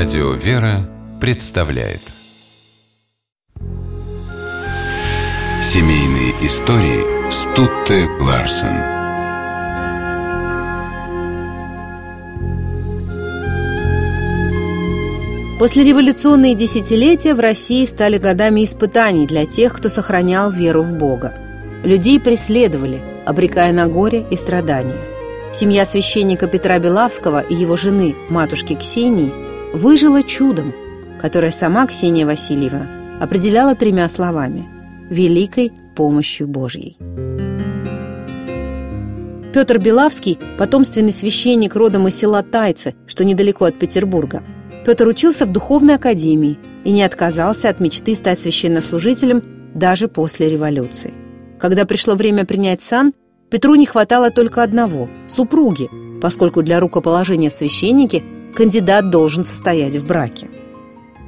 Радио «Вера» представляет. Семейные истории Стутте Ларсен. Послереволюционные десятилетия в России стали годами испытаний для тех, кто сохранял веру в Бога. Людей преследовали, обрекая на горе и страдания. Семья священника Петра Белавского и его жены, матушки Ксении, выжила чудом, которое сама Ксения Васильевна определяла 3 словами – «великой помощью Божьей». Петр Белавский – потомственный священник родом из села Тайцы, что недалеко от Петербурга. Петр учился в духовной академии и не отказался от мечты стать священнослужителем даже после революции. Когда пришло время принять сан, Петру не хватало только одного – супруги, поскольку для рукоположения в священники кандидат должен состоять в браке.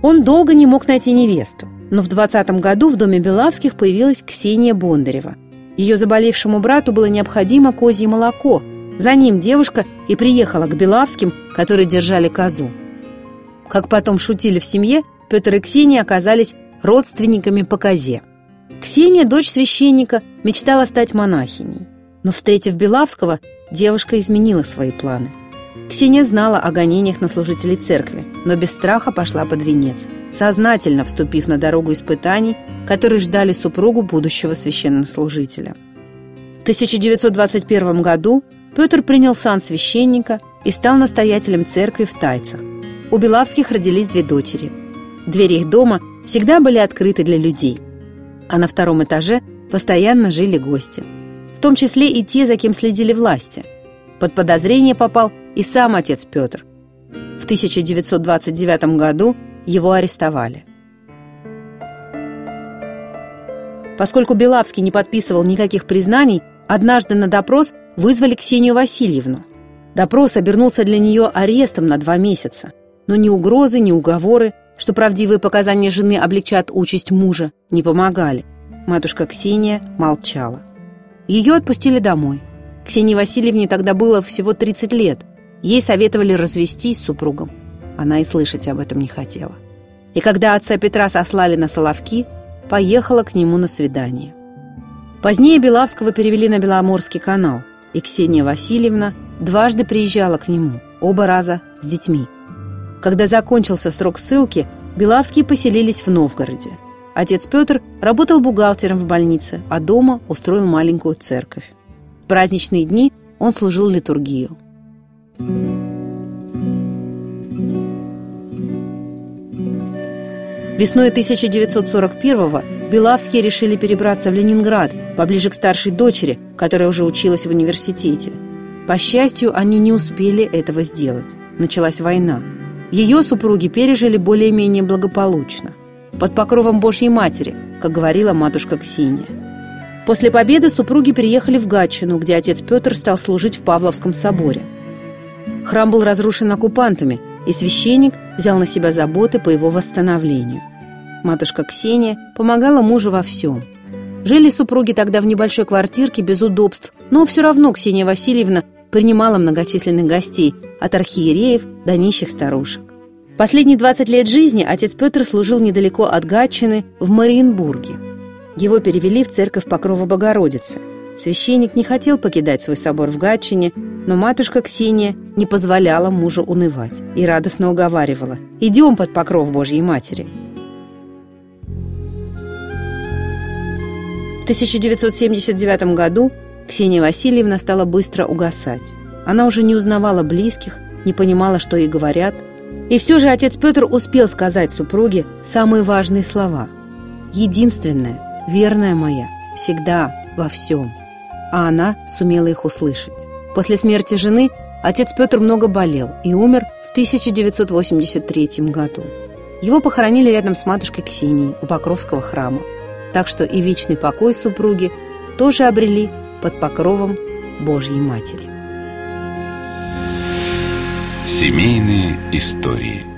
Он долго не мог найти невесту, но в 20-м году в доме Белавских появилась Ксения Бондарева. Ее заболевшему брату было необходимо козье молоко. За ним девушка и приехала к Белавским, которые держали козу. Как потом шутили в семье, Петр и Ксения оказались родственниками по козе. Ксения, дочь священника, мечтала стать монахиней. Но, встретив Белавского, девушка изменила свои планы. Ксения знала о гонениях на служителей церкви, но без страха пошла под венец, сознательно вступив на дорогу испытаний, которые ждали супругу будущего священнослужителя. В 1921 году Петр принял сан священника и стал настоятелем церкви в Тайцах. У Белавских родились 2 дочери. Двери их дома всегда были открыты для людей, а на 2-м этаже постоянно жили гости, в том числе и те, за кем следили власти. Под подозрение попал и сам отец Петр. В 1929 году его арестовали. Поскольку Белавский не подписывал никаких признаний, однажды на допрос вызвали Ксению Васильевну. Допрос обернулся для нее арестом на 2 месяца. Но ни угрозы, ни уговоры, что правдивые показания жены облегчат участь мужа, не помогали. Матушка Ксения молчала. Ее отпустили домой. Ксении Васильевне тогда было всего 30 лет. Ей советовали развестись с супругом. Она и слышать об этом не хотела. И когда отца Петра сослали на Соловки, поехала к нему на свидание. Позднее Белавского перевели на Беломорский канал, и Ксения Васильевна дважды приезжала к нему, оба раза с детьми. Когда закончился срок ссылки, Белавские поселились в Новгороде. Отец Петр работал бухгалтером в больнице, а дома устроил маленькую церковь. В праздничные дни он служил литургию. Весной 1941-го Белавские решили перебраться в Ленинград, поближе к старшей дочери, которая уже училась в университете. По счастью, они не успели этого сделать. Началась война. Ее супруги пережили более-менее благополучно, под покровом Божьей Матери, как говорила матушка Ксения. После победы супруги переехали в Гатчину, где отец Петр стал служить в Павловском соборе. Храм был разрушен оккупантами, и священник взял на себя заботы по его восстановлению. Матушка Ксения помогала мужу во всем. Жили супруги тогда в небольшой квартирке без удобств, но все равно Ксения Васильевна принимала многочисленных гостей, от архиереев до нищих старушек. Последние 20 лет жизни отец Петр служил недалеко от Гатчины, в Мариенбурге. Его перевели в церковь Покрова Богородицы. Священник не хотел покидать свой собор в Гатчине, но матушка Ксения не позволяла мужу унывать и радостно уговаривала: «Идем под покров Божьей Матери». В 1979 году Ксения Васильевна стала быстро угасать. Она уже не узнавала близких, не понимала, что ей говорят. И все же отец Петр успел сказать супруге самые важные слова: «Единственная, верная моя, всегда, во всем». А она сумела их услышать. После смерти жены отец Петр много болел и умер в 1983 году. Его похоронили рядом с матушкой Ксенией у Покровского храма. Так что и вечный покой супруги тоже обрели под покровом Божьей Матери. Семейные истории.